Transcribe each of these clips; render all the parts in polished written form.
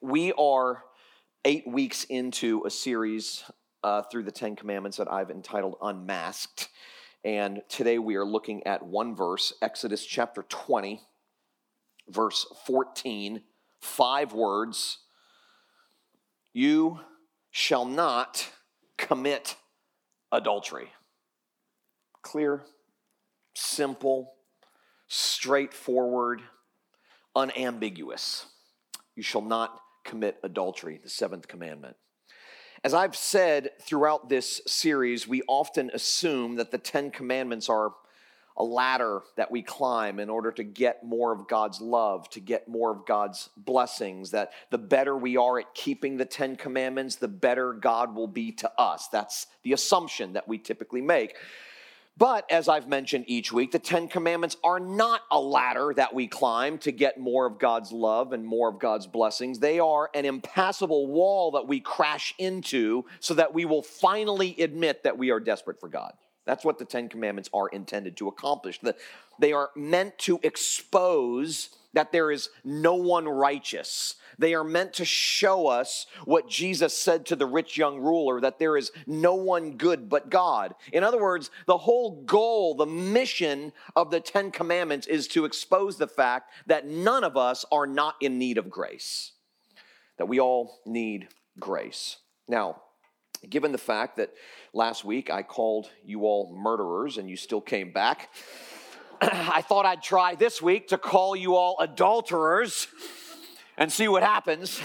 we are 8 weeks into a series through the Ten Commandments that I've entitled Unmasked, and today we are looking at one verse, Exodus chapter 20, verse 14, 5 words, "You shall not commit adultery." Clear, simple, straightforward, unambiguous. You shall not commit adultery, the 7th commandment. As I've said throughout this series, we often assume that the 10 commandments are a ladder that we climb in order to get more of God's love, to get more of God's blessings, that the better we are at keeping the 10 commandments, the better God will be to us. That's the assumption that we typically make. But as I've mentioned each week, the 10 commandments are not a ladder that we climb to get more of God's love and more of God's blessings. They are an impassable wall that we crash into so that we will finally admit that we are desperate for God. That's what the 10 commandments are intended to accomplish. They are meant to expose that there is no one righteous. They are meant to show us what Jesus said to the rich young ruler, that there is no one good but God. In other words, the whole goal, the mission of the 10 commandments is to expose the fact that none of us are not in need of grace, that we all need grace. Now, given the fact that last week I called you all murderers and you still came back, I thought I'd try this week to call you all adulterers and see what happens.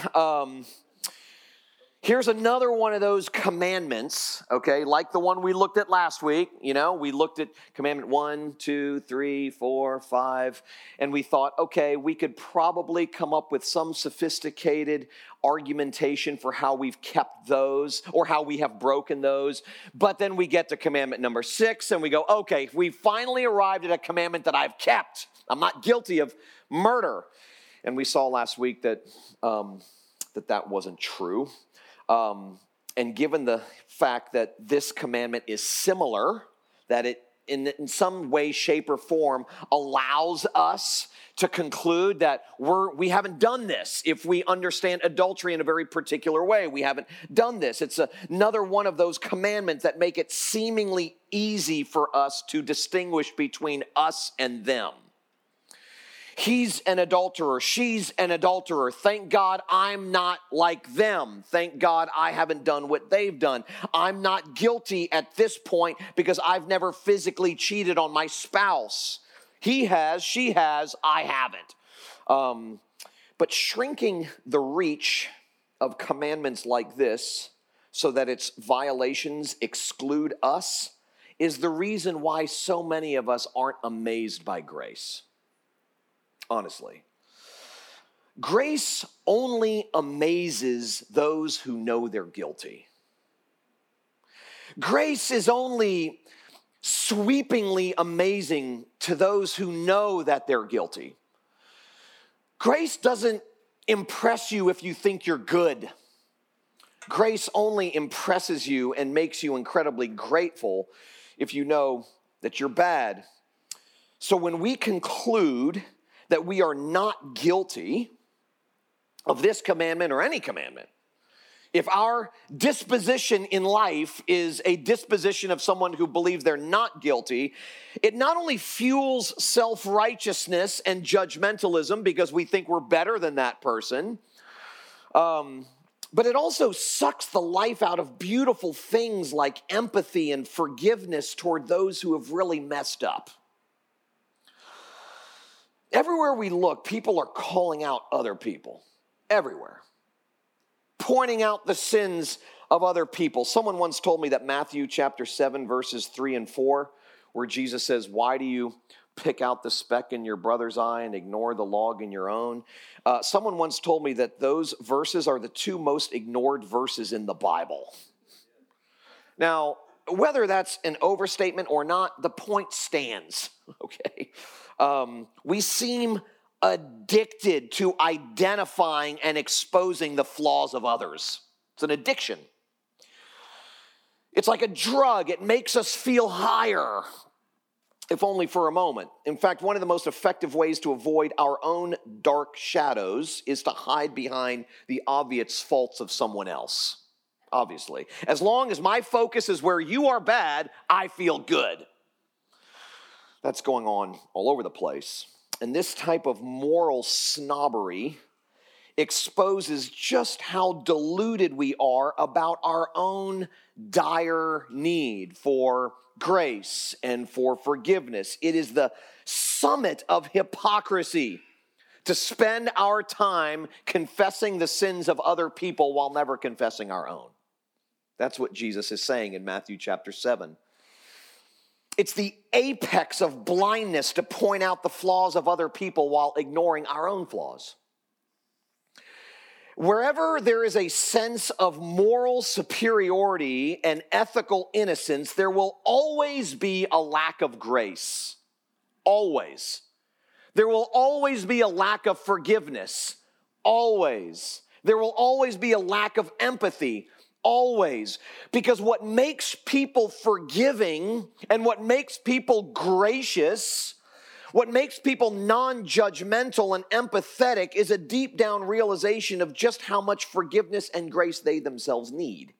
Here's another one of those commandments, okay, like the one we looked at last week. You know, we looked at commandment 1, 2, 3, 4, 5, and we thought, okay, we could probably come up with some sophisticated argumentation for how we've kept those or how we have broken those. But then we get to commandment number 6 and we go, okay, we finally arrived at a commandment that I've kept. I'm not guilty of murder. And we saw last week that that wasn't true. And given the fact that this commandment is similar, that it in some way, shape, or form allows us to conclude that we haven't done this if we understand adultery in a very particular way. We haven't done this. It's another one of those commandments that make it seemingly easy for us to distinguish between us and them. He's an adulterer. She's an adulterer. Thank God I'm not like them. Thank God I haven't done what they've done. I'm not guilty at this point because I've never physically cheated on my spouse. He has, she has, I haven't. But shrinking the reach of commandments like this so that its violations exclude us is the reason why so many of us aren't amazed by grace. Honestly, grace only amazes those who know they're guilty. Grace is only sweepingly amazing to those who know that they're guilty. Grace doesn't impress you if you think you're good. Grace only impresses you and makes you incredibly grateful if you know that you're bad. So when we conclude that we are not guilty of this commandment or any commandment, if our disposition in life is a disposition of someone who believes they're not guilty, it not only fuels self-righteousness and judgmentalism because we think we're better than that person, but it also sucks the life out of beautiful things like empathy and forgiveness toward those who have really messed up. Everywhere we look, people are calling out other people, everywhere, pointing out the sins of other people. Someone once told me that Matthew chapter 7, verses 3 and 4, where Jesus says, "Why do you pick out the speck in your brother's eye and ignore the log in your own?" Someone once told me that those verses are the 2 most ignored verses in the Bible. Now, whether that's an overstatement or not, the point stands, okay? We seem addicted to identifying and exposing the flaws of others. It's an addiction. It's like a drug. It makes us feel higher. if only for a moment. In fact, one of the most effective ways to avoid our own dark shadows is to hide behind the obvious faults of someone else, obviously. As long as my focus is where you are bad, I feel good. That's going on all over the place. And this type of moral snobbery exposes just how deluded we are about our own dire need for grace and for forgiveness. It is the summit of hypocrisy to spend our time confessing the sins of other people while never confessing our own. That's what Jesus is saying in Matthew chapter 7. It's the apex of blindness to point out the flaws of other people while ignoring our own flaws. Wherever there is a sense of moral superiority and ethical innocence, there will always be a lack of grace. Always. There will always be a lack of forgiveness. Always. There will always be a lack of empathy. Always. Because what makes people forgiving and what makes people gracious, what makes people non-judgmental and empathetic is a deep down realization of just how much forgiveness and grace they themselves need.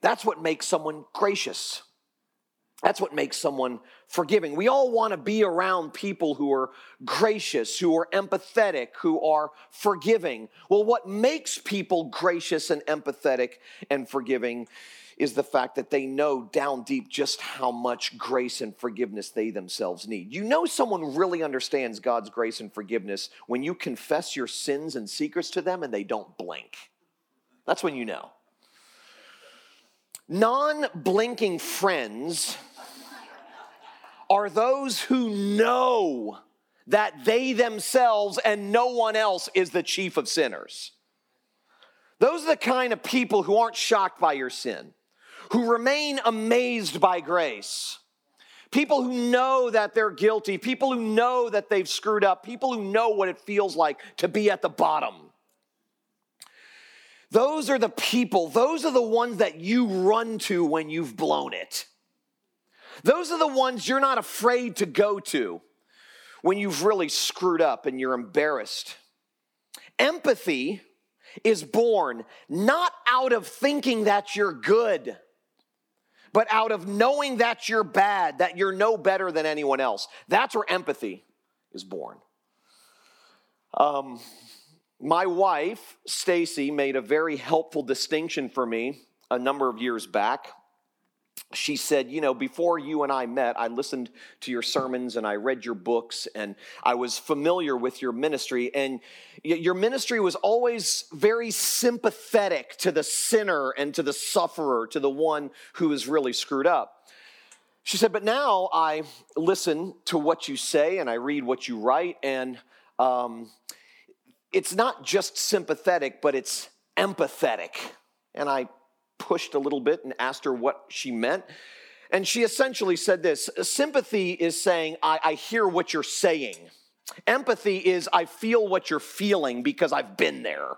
That's what makes someone gracious. That's what makes someone forgiving. We all want to be around people who are gracious, who are empathetic, who are forgiving. Well, what makes people gracious and empathetic and forgiving is the fact that they know down deep just how much grace and forgiveness they themselves need. You know someone really understands God's grace and forgiveness when you confess your sins and secrets to them and they don't blink. That's when you know. Non-blinking friends are those who know that they themselves and no one else is the chief of sinners. Those are the kind of people who aren't shocked by your sin, who remain amazed by grace. People who know that they're guilty, people who know that they've screwed up, people who know what it feels like to be at the bottom. Those are the people, those are the ones that you run to when you've blown it. Those are the ones you're not afraid to go to when you've really screwed up and you're embarrassed. Empathy is born not out of thinking that you're good, but out of knowing that you're bad, that you're no better than anyone else. That's where empathy is born. My wife, Stacy, made a very helpful distinction for me a number of years back. She said, you know, before you and I met, I listened to your sermons and I read your books and I was familiar with your ministry. And your ministry was always very sympathetic to the sinner and to the sufferer, to the one who is really screwed up. She said, but now I listen to what you say and I read what you write. And it's not just sympathetic, but it's empathetic. And I pushed a little bit and asked her what she meant. And she essentially said this: sympathy is saying, I hear what you're saying. Empathy is, I feel what you're feeling because I've been there.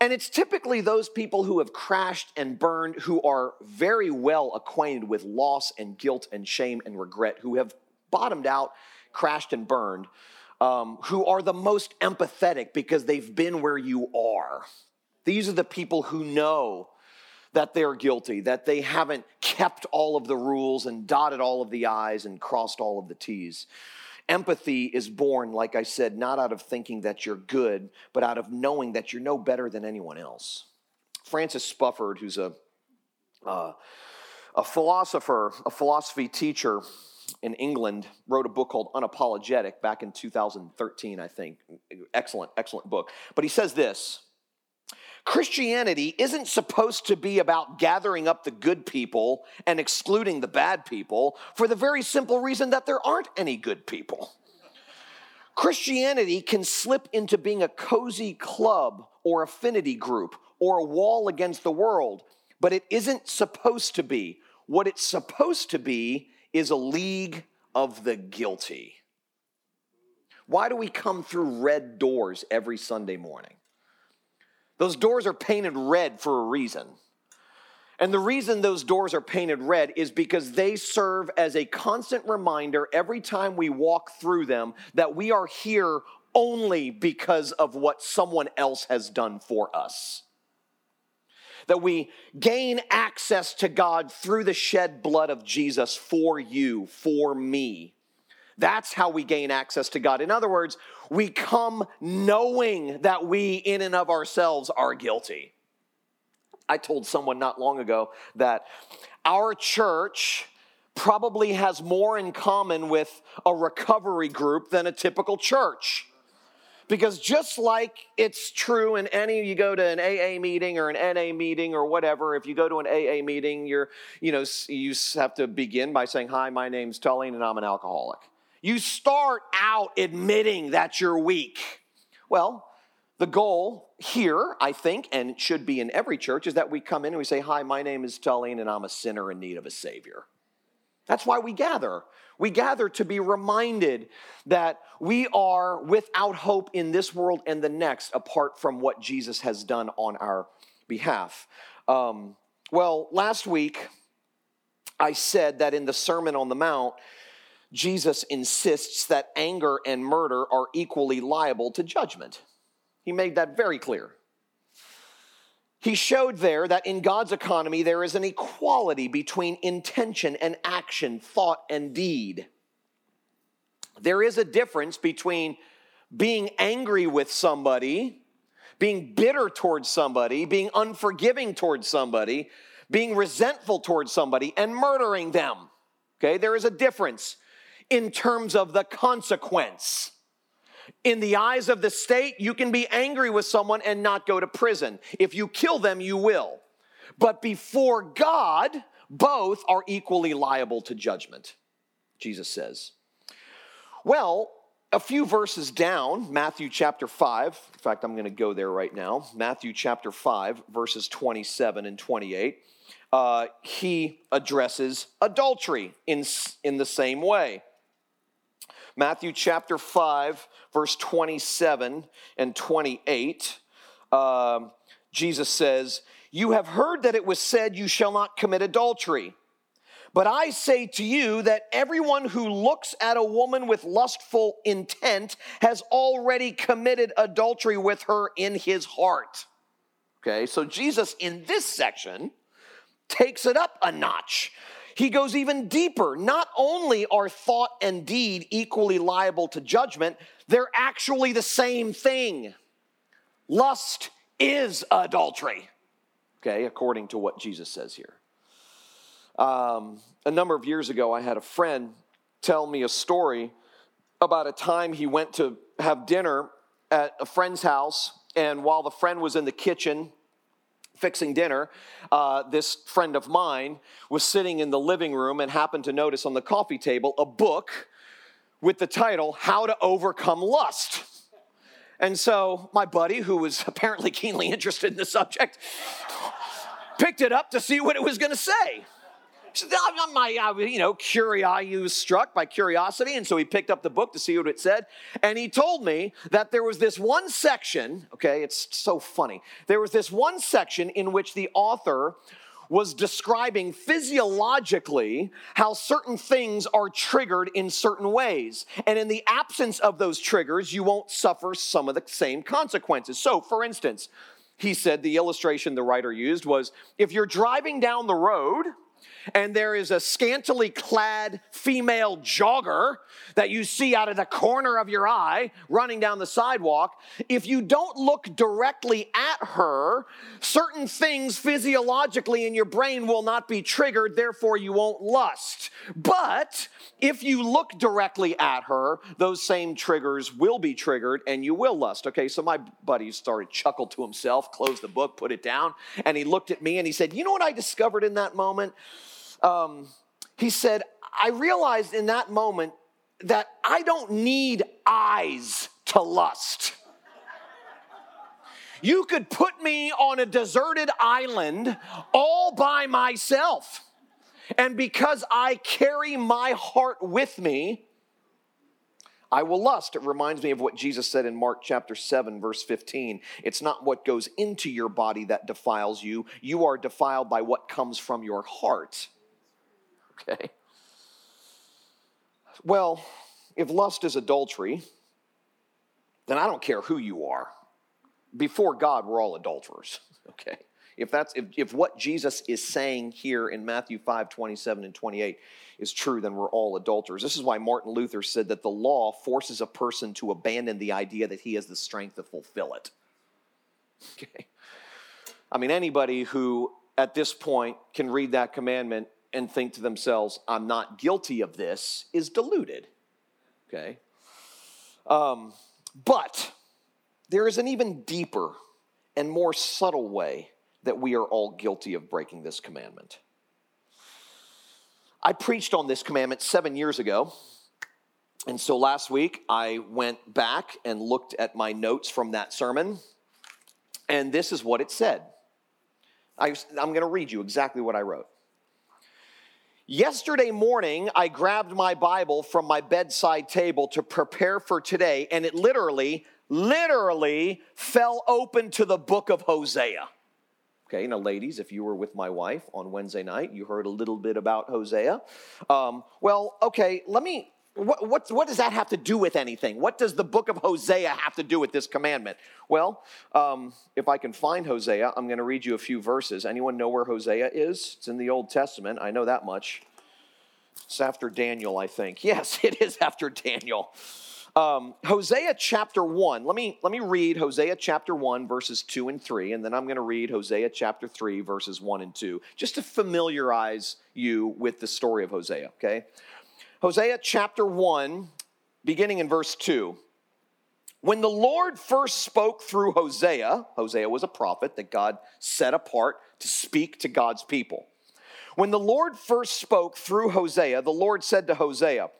And it's typically those people who have crashed and burned, who are very well acquainted with loss and guilt and shame and regret, who have bottomed out, crashed and burned, who are the most empathetic because they've been where you are. These are the people who know that they're guilty, that they haven't kept all of the rules and dotted all of the I's and crossed all of the T's. Empathy is born, like I said, not out of thinking that you're good, but out of knowing that you're no better than anyone else. Francis Spufford, who's a philosopher, a philosophy teacher in England, wrote a book called Unapologetic back in 2013, I think. Excellent, excellent book. But he says this: Christianity isn't supposed to be about gathering up the good people and excluding the bad people, for the very simple reason that there aren't any good people. Christianity can slip into being a cozy club or affinity group or a wall against the world, but it isn't supposed to be. What it's supposed to be is a league of the guilty. Why do we come through red doors every Sunday morning? Those doors are painted red for a reason. And the reason those doors are painted red is because they serve as a constant reminder every time we walk through them that we are here only because of what someone else has done for us. That we gain access to God through the shed blood of Jesus for you, for me. That's how we gain access to God. In other words, we come knowing that we in and of ourselves are guilty. I told someone not long ago that our church probably has more in common with a recovery group than a typical church. Because just like it's true in any, you go to an AA meeting or an NA meeting or whatever, if you go to an AA meeting, you have to begin by saying, hi, my name's Tullian and I'm an alcoholic. You start out admitting that you're weak. Well, the goal here, I think, and should be in every church, is that we come in and we say, hi, my name is Tullian and I'm a sinner in need of a savior. That's why we gather. We gather to be reminded that we are without hope in this world and the next apart from what Jesus has done on our behalf. Last week I said that in the Sermon on the Mount, Jesus insists that anger and murder are equally liable to judgment. He made that very clear. He showed there that in God's economy, there is an equality between intention and action, thought and deed. There is a difference between being angry with somebody, being bitter towards somebody, being unforgiving towards somebody, being resentful towards somebody, and murdering them. Okay, there is a difference in terms of the consequence. In the eyes of the state, you can be angry with someone and not go to prison. If you kill them, you will. But before God, both are equally liable to judgment, Jesus says. Well, a few verses down, Matthew chapter 5. In fact, I'm going to go there right now. Matthew chapter 5, verses 27 and 28. He addresses adultery in the same way. Matthew chapter 5, verse 27 and 28, Jesus says, you have heard that it was said you shall not commit adultery. But I say to you that everyone who looks at a woman with lustful intent has already committed adultery with her in his heart. Okay, so Jesus in this section takes it up a notch. He goes even deeper. Not only are thought and deed equally liable to judgment, they're actually the same thing. Lust is adultery, okay, according to what Jesus says here. A number of years ago, I had a friend tell me a story about a time he went to have dinner at a friend's house, and while the friend was in the kitchen fixing dinner, this friend of mine was sitting in the living room and happened to notice on the coffee table a book with the title, How to Overcome Lust. And so my buddy, who was apparently keenly interested in the subject, picked it up to see what it was going to say. So he was struck by curiosity, and so he picked up the book to see what it said, and he told me that there was this one section, okay, it's so funny, there was this one section in which the author was describing physiologically how certain things are triggered in certain ways, and in the absence of those triggers, you won't suffer some of the same consequences. So, for instance, he said the illustration the writer used was, if you're driving down the road and there is a scantily clad female jogger that you see out of the corner of your eye running down the sidewalk, if you don't look directly at her, certain things physiologically in your brain will not be triggered, therefore you won't lust. But if you look directly at her, those same triggers will be triggered and you will lust. Okay, so my buddy started to chuckle to himself, closed the book, put it down, and he looked at me and he said, you know what I discovered in that moment? He said, I realized in that moment that I don't need eyes to lust. You could put me on a deserted island all by myself. And because I carry my heart with me, I will lust. It reminds me of what Jesus said in Mark chapter 7, verse 15. It's not what goes into your body that defiles you. You are defiled by what comes from your heart. Okay. Well, if lust is adultery, then I don't care who you are. Before God, we're all adulterers. Okay. If what Jesus is saying here in Matthew 5, 27 and 28 is true, then we're all adulterers. This is why Martin Luther said that the law forces a person to abandon the idea that he has the strength to fulfill it. Okay. I mean, anybody who at this point can read that commandment and think to themselves, I'm not guilty of this, is deluded. Okay. But there is an even deeper and more subtle way that we are all guilty of breaking this commandment. I preached on this commandment 7 years ago, and so last week I went back and looked at my notes from that sermon, and this is what it said. I'm going to read you exactly what I wrote. Yesterday morning, I grabbed my Bible from my bedside table to prepare for today, and it literally fell open to the book of Hosea. Okay, now ladies, if you were with my wife on Wednesday night, you heard a little bit about Hosea. What does that have to do with anything? What does the book of Hosea have to do with this commandment? Well, if I can find Hosea, I'm going to read you a few verses. Anyone know where Hosea is? It's in the Old Testament. I know that much. It's after Daniel, I think. Yes, it is after Daniel. Hosea chapter 1, let me read Hosea chapter 1 verses 2 and 3, and then I'm going to read Hosea chapter 3 verses 1 and 2, just to familiarize you with the story of Hosea, okay? Hosea chapter 1, beginning in verse 2. When the Lord first spoke through Hosea, Hosea was a prophet that God set apart to speak to God's people. When the Lord first spoke through Hosea, the Lord said to Hosea,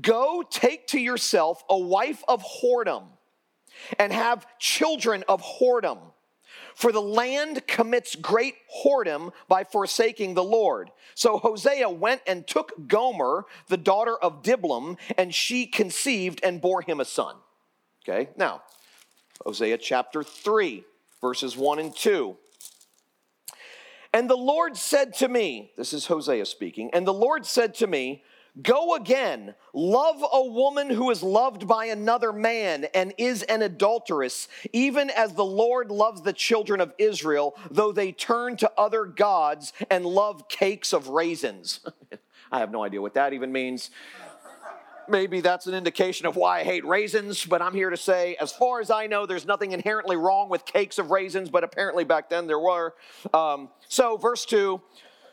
"Go take to yourself a wife of whoredom and have children of whoredom. For the land commits great whoredom by forsaking the Lord." So Hosea went and took Gomer, the daughter of Diblaim, and she conceived and bore him a son. Okay, now, Hosea chapter 3, verses 1 and 2. And the Lord said to me, this is Hosea speaking, and the Lord said to me, "Go again, love a woman who is loved by another man and is an adulteress, even as the Lord loves the children of Israel, though they turn to other gods and love cakes of raisins." I have no idea what that even means. Maybe that's an indication of why I hate raisins, but I'm here to say, as far as I know, there's nothing inherently wrong with cakes of raisins, but apparently back then there were. So verse 2,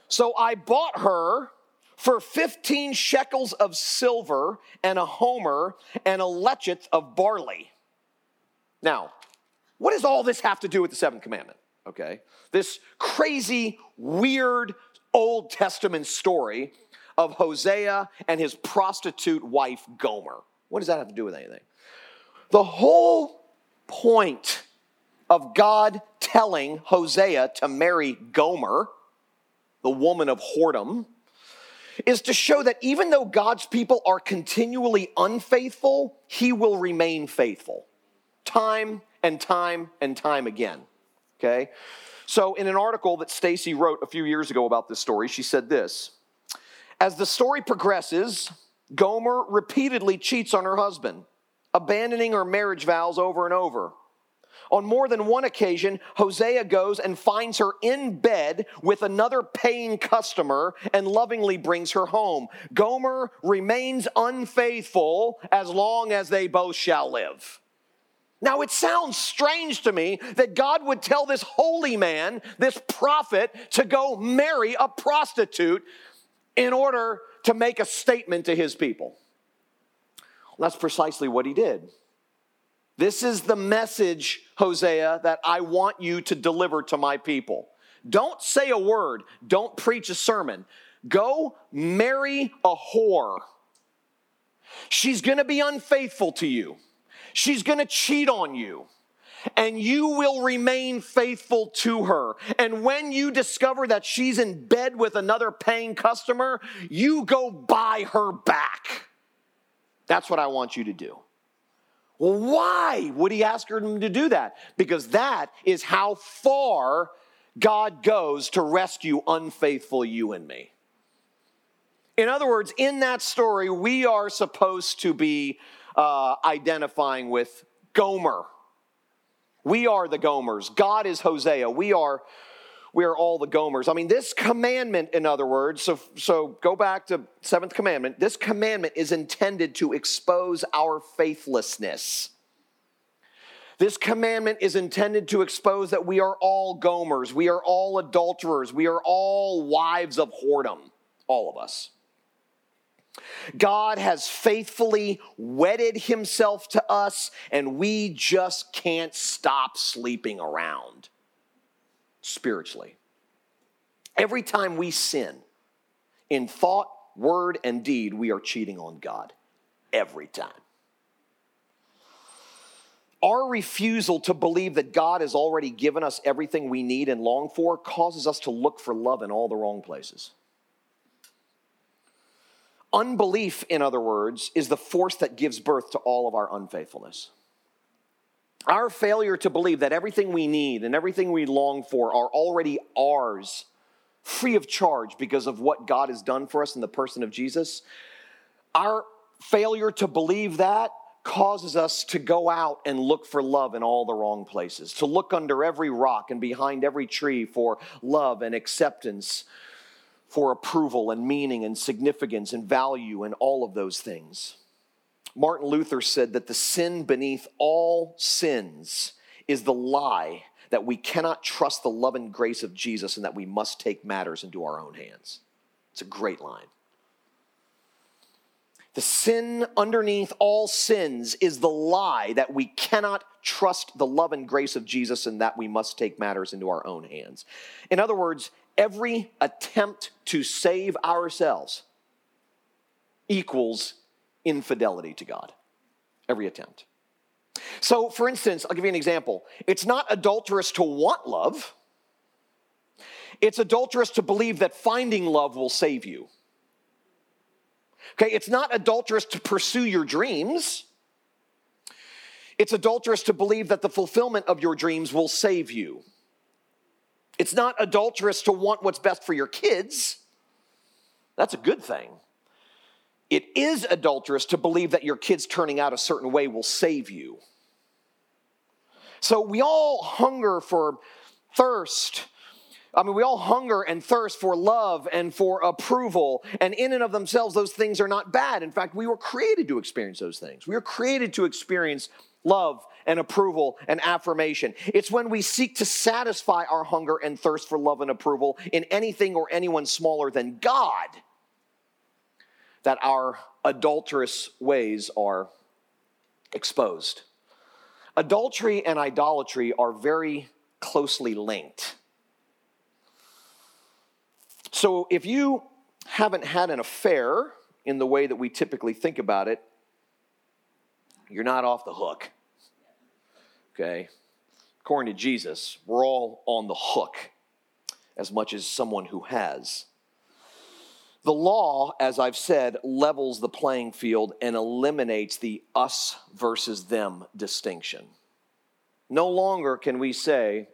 so I bought her for 15 shekels of silver and a homer and a lecheth of barley. Now, what does all this have to do with the seventh commandment? Okay, this crazy, weird Old Testament story of Hosea and his prostitute wife Gomer. What does that have to do with anything? The whole point of God telling Hosea to marry Gomer, the woman of whoredom, is to show that even though God's people are continually unfaithful, he will remain faithful time and time and time again, okay? So in an article that Stacy wrote a few years ago about this story, she said this: as the story progresses, Gomer repeatedly cheats on her husband, abandoning her marriage vows over and over. On more than one occasion, Hosea goes and finds her in bed with another paying customer and lovingly brings her home. Gomer remains unfaithful as long as they both shall live. Now, it sounds strange to me that God would tell this holy man, this prophet, to go marry a prostitute in order to make a statement to his people. Well, that's precisely what he did. This is the message, Hosea, that I want you to deliver to my people. Don't say a word. Don't preach a sermon. Go marry a whore. She's going to be unfaithful to you. She's going to cheat on you. And you will remain faithful to her. And when you discover that she's in bed with another paying customer, you go buy her back. That's what I want you to do. Well, why would he ask him to do that? Because that is how far God goes to rescue unfaithful you and me. In other words, in that story, we are supposed to be identifying with Gomer. We are the Gomers. God is Hosea. We are all the Gomers. I mean, this commandment, in other words, so go back to 7th commandment. This commandment is intended to expose our faithlessness. This commandment is intended to expose that we are all Gomers. We are all adulterers. We are all wives of whoredom, all of us. God has faithfully wedded himself to us, and we just can't stop sleeping around spiritually. Every time we sin in thought, word, and deed, we are cheating on God. Every time. Our refusal to believe that God has already given us everything we need and long for causes us to look for love in all the wrong places. Unbelief, in other words, is the force that gives birth to all of our unfaithfulness. Our failure to believe that everything we need and everything we long for are already ours, free of charge because of what God has done for us in the person of Jesus. Our failure to believe that causes us to go out and look for love in all the wrong places, to look under every rock and behind every tree for love and acceptance, for approval and meaning and significance and value and all of those things. Martin Luther said that the sin beneath all sins is the lie that we cannot trust the love and grace of Jesus and that we must take matters into our own hands. It's a great line. The sin underneath all sins is the lie that we cannot trust the love and grace of Jesus and that we must take matters into our own hands. In other words, every attempt to save ourselves equals infidelity to God. Every attempt. So, for instance, I'll give you an example. It's not adulterous to want love. It's adulterous to believe that finding love will save you. Okay, it's not adulterous to pursue your dreams. It's adulterous to believe that the fulfillment of your dreams will save you. It's not adulterous to want what's best for your kids. That's a good thing. It is adulterous to believe that your kids turning out a certain way will save you. So we all hunger for thirst. I mean, we all hunger and thirst for love and for approval. And in and of themselves, those things are not bad. In fact, we were created to experience those things. We were created to experience love and approval and affirmation. It's when we seek to satisfy our hunger and thirst for love and approval in anything or anyone smaller than God that our adulterous ways are exposed. Adultery and idolatry are very closely linked. So if you haven't had an affair in the way that we typically think about it, you're not off the hook, okay? According to Jesus, we're all on the hook as much as someone who has. The law, as I've said, levels the playing field and eliminates the us versus them distinction. No longer can we say,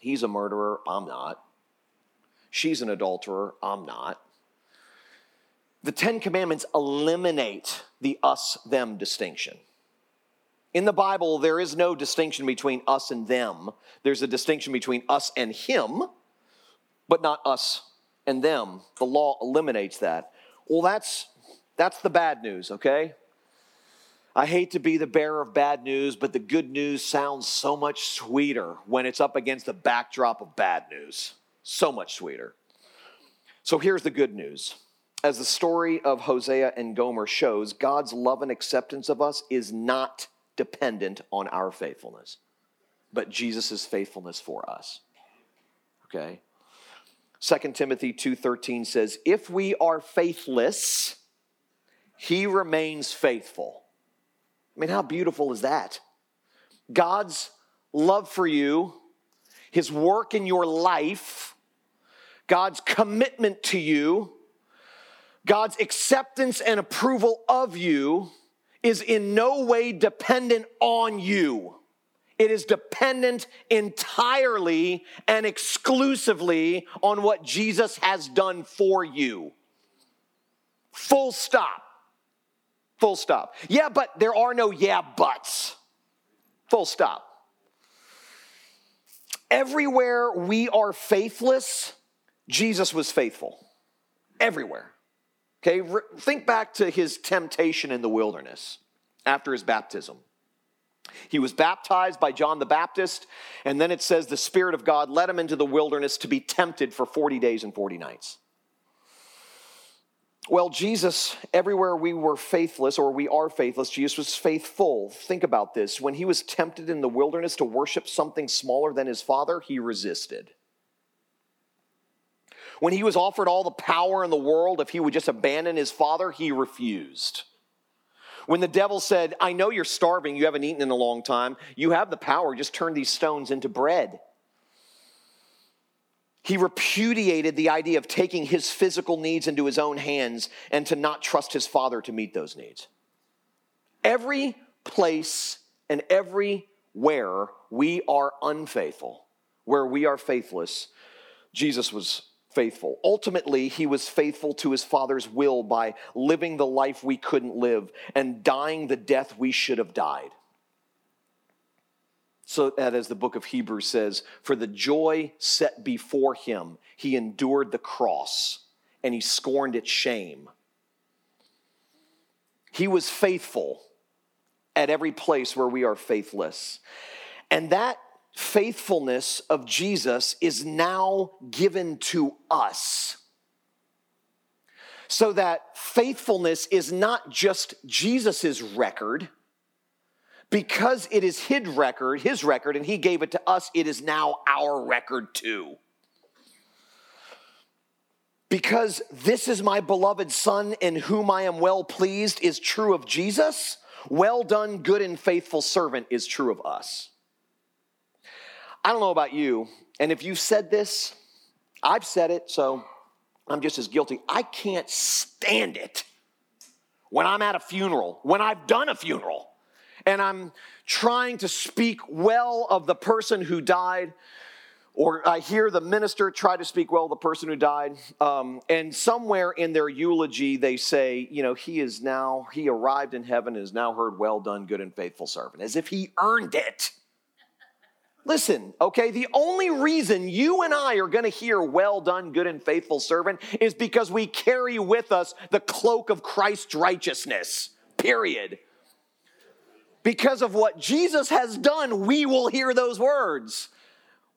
he's a murderer, I'm not. She's an adulterer, I'm not. The Ten Commandments eliminate the us-them distinction. In the Bible, there is no distinction between us and them. There's a distinction between us and him, but not us and them. The law eliminates that. Well, that's the bad news, okay? I hate to be the bearer of bad news, but the good news sounds so much sweeter when it's up against the backdrop of bad news. So much sweeter. So here's the good news. As the story of Hosea and Gomer shows, God's love and acceptance of us is not dependent on our faithfulness, but Jesus' faithfulness for us, okay? 2 Timothy 2:13 says, if we are faithless, he remains faithful. I mean, how beautiful is that? God's love for you, his work in your life, God's commitment to you, God's acceptance and approval of you is in no way dependent on you. It is dependent entirely and exclusively on what Jesus has done for you. Full stop. Full stop. Yeah, but there are no yeah buts. Full stop. Everywhere we are faithless, Jesus was faithful. Everywhere. Okay, think back to his temptation in the wilderness after his baptism. He was baptized by John the Baptist, and then it says the Spirit of God led him into the wilderness to be tempted for 40 days and 40 nights. Well, Jesus, everywhere we were faithless or we are faithless, Jesus was faithful. Think about this. When he was tempted in the wilderness to worship something smaller than his Father, he resisted. When he was offered all the power in the world, if he would just abandon his Father, he refused. When the devil said, I know you're starving, you haven't eaten in a long time, you have the power, just turn these stones into bread. He repudiated the idea of taking his physical needs into his own hands and to not trust his Father to meet those needs. Every place and everywhere we are unfaithful, where we are faithless, Jesus was faithful. Ultimately, he was faithful to his Father's will by living the life we couldn't live and dying the death we should have died. So that, as the book of Hebrews says, for the joy set before him, he endured the cross and he scorned its shame. He was faithful at every place where we are faithless. And that faithfulness of Jesus is now given to us. So that faithfulness is not just Jesus's record, because it is his record, and he gave it to us, it is now our record too. Because this is my beloved Son in whom I am well pleased is true of Jesus, well done, good and faithful servant is true of us. I don't know about you, and if you've said this, I've said it, so I'm just as guilty. I can't stand it when I'm at a funeral, when I've done a funeral, and I'm trying to speak well of the person who died, or I hear the minister try to speak well of the person who died, and somewhere in their eulogy they say, you know, he arrived in heaven and is now heard, well done, good and faithful servant, as if he earned it. Listen, okay, the only reason you and I are going to hear well done, good and faithful servant is because we carry with us the cloak of Christ's righteousness, period. Because of what Jesus has done, we will hear those words.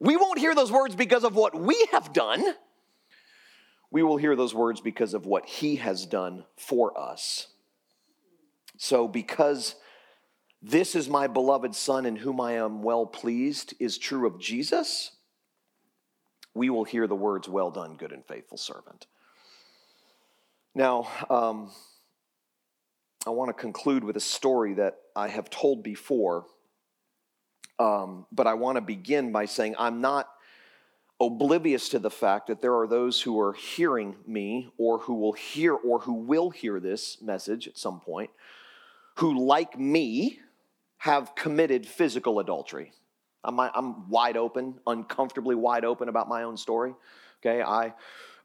We won't hear those words because of what we have done. We will hear those words because of what he has done for us. So because this is my beloved Son in whom I am well pleased is true of Jesus, we will hear the words, well done, good and faithful servant. Now, I want to conclude with a story that I have told before, but I want to begin by saying I'm not oblivious to the fact that there are those who are hearing me or who will hear or who will hear this message at some point who, like me, have committed physical adultery. I'm wide open, uncomfortably wide open about my own story. Okay,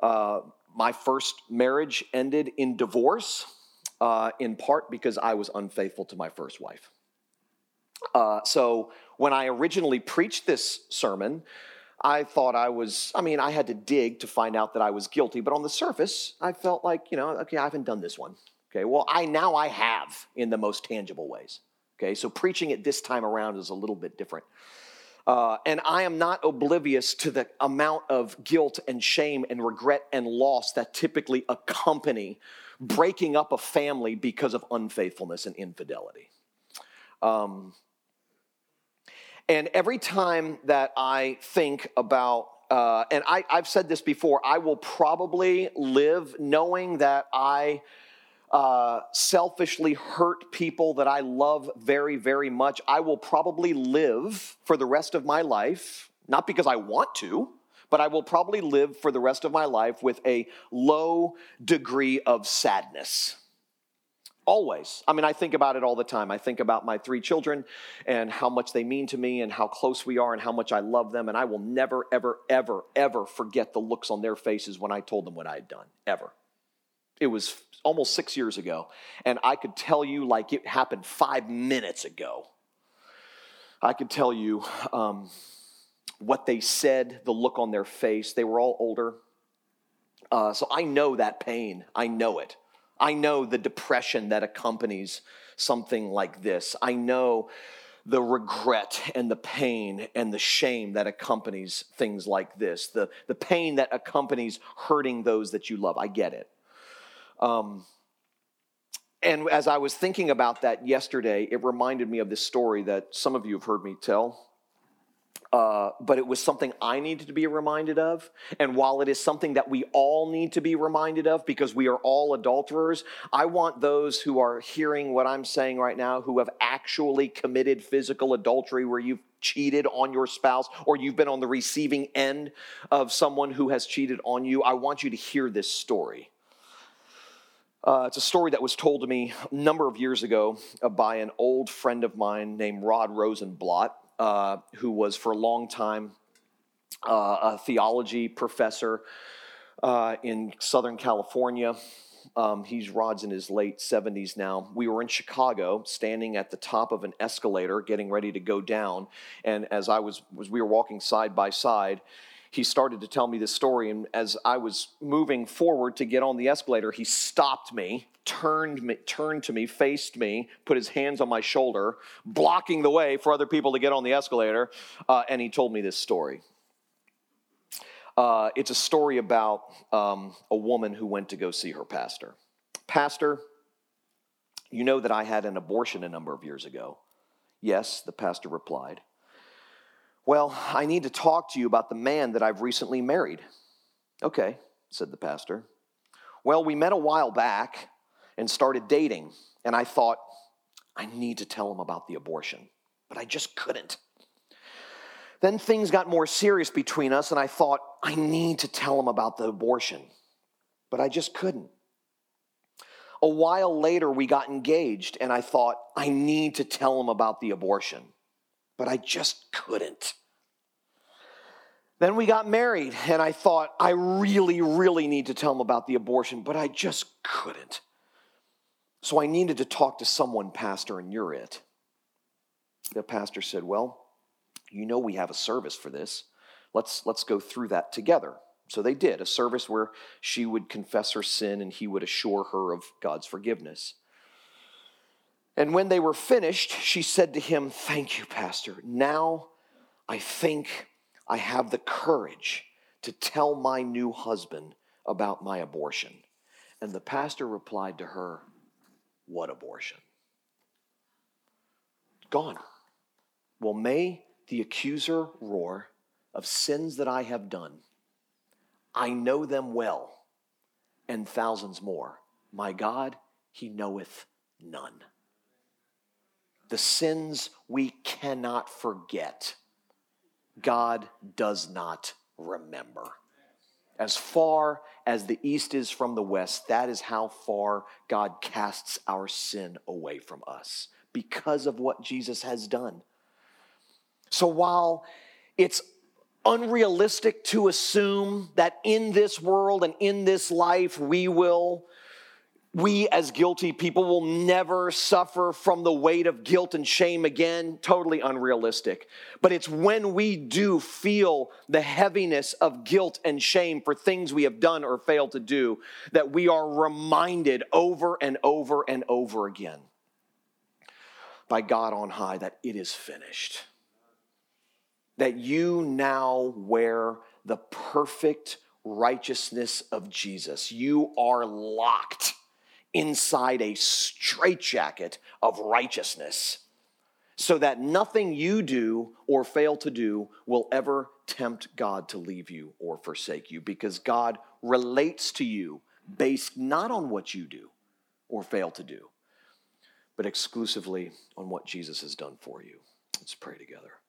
my first marriage ended in divorce, in part because I was unfaithful to my first wife. So when I originally preached this sermon, I thought I had to dig to find out that I was guilty, but on the surface, I felt like, you know, okay, I haven't done this one. Okay, well, I have in the most tangible ways. Okay, so preaching it this time around is a little bit different. And I am not oblivious to the amount of guilt and shame and regret and loss that typically accompany breaking up a family because of unfaithfulness and infidelity. And every time that I think about and I've said this before, I will probably live knowing that I selfishly hurt people that I love very, very much. I will probably live for the rest of my life, not because I want to, but I will probably live for the rest of my life with a low degree of sadness. Always. I mean, I think about it all the time. I think about my three children and how much they mean to me and how close we are and how much I love them. And I will never, ever, ever, ever forget the looks on their faces when I told them what I had done, ever. It was almost 6 years ago, and I could tell you like it happened 5 minutes ago. I could tell you what they said, the look on their face. They were all older. So I know that pain. I know it. I know the depression that accompanies something like this. I know the regret and the pain and the shame that accompanies things like this, the pain that accompanies hurting those that you love. I get it. And as I was thinking about that yesterday, it reminded me of this story that some of you have heard me tell. But it was something I needed to be reminded of. And while it is something that we all need to be reminded of because we are all adulterers, I want those who are hearing what I'm saying right now who have actually committed physical adultery where you've cheated on your spouse or you've been on the receiving end of someone who has cheated on you, I want you to hear this story. It's a story that was told to me a number of years ago by an old friend of mine named Rod Rosenblatt, who was for a long time a theology professor in Southern California. Rod's in his late 70s now. We were in Chicago, standing at the top of an escalator, getting ready to go down. And as we were walking side by side, he started to tell me this story. And as I was moving forward to get on the escalator, he stopped me. Turned to me, faced me, put his hands on my shoulder, blocking the way for other people to get on the escalator, and he told me this story. It's a story about a woman who went to go see her pastor. Pastor, you know that I had an abortion a number of years ago. Yes, the pastor replied. Well, I need to talk to you about the man that I've recently married. Okay, said the pastor. Well, we met a while back and started dating. And I thought, I need to tell him about the abortion, but I just couldn't. Then things got more serious between us, and I thought, I need to tell him about the abortion, but I just couldn't. A while later, we got engaged, and I thought, I need to tell him about the abortion, but I just couldn't. Then we got married, and I thought, I really, really need to tell him about the abortion, but I just couldn't. So I needed to talk to someone, Pastor, and you're it. The pastor said, well, you know we have a service for this. Let's go through that together. So they did, a service where she would confess her sin and he would assure her of God's forgiveness. And when they were finished, she said to him, thank you, Pastor. Now I think I have the courage to tell my new husband about my abortion. And the pastor replied to her, what abortion? Gone. Well, may the accuser roar of sins that I have done. I know them well, and thousands more. My God, he knoweth none. The sins we cannot forget, God does not remember. As far as the east is from the west, that is how far God casts our sin away from us because of what Jesus has done. So while it's unrealistic to assume that in this world and in this life we as guilty people will never suffer from the weight of guilt and shame again, totally unrealistic. But it's when we do feel the heaviness of guilt and shame for things we have done or failed to do that we are reminded over and over and over again by God on high that it is finished. That you now wear the perfect righteousness of Jesus. You are locked inside a straitjacket of righteousness so that nothing you do or fail to do will ever tempt God to leave you or forsake you because God relates to you based not on what you do or fail to do, but exclusively on what Jesus has done for you. Let's pray together.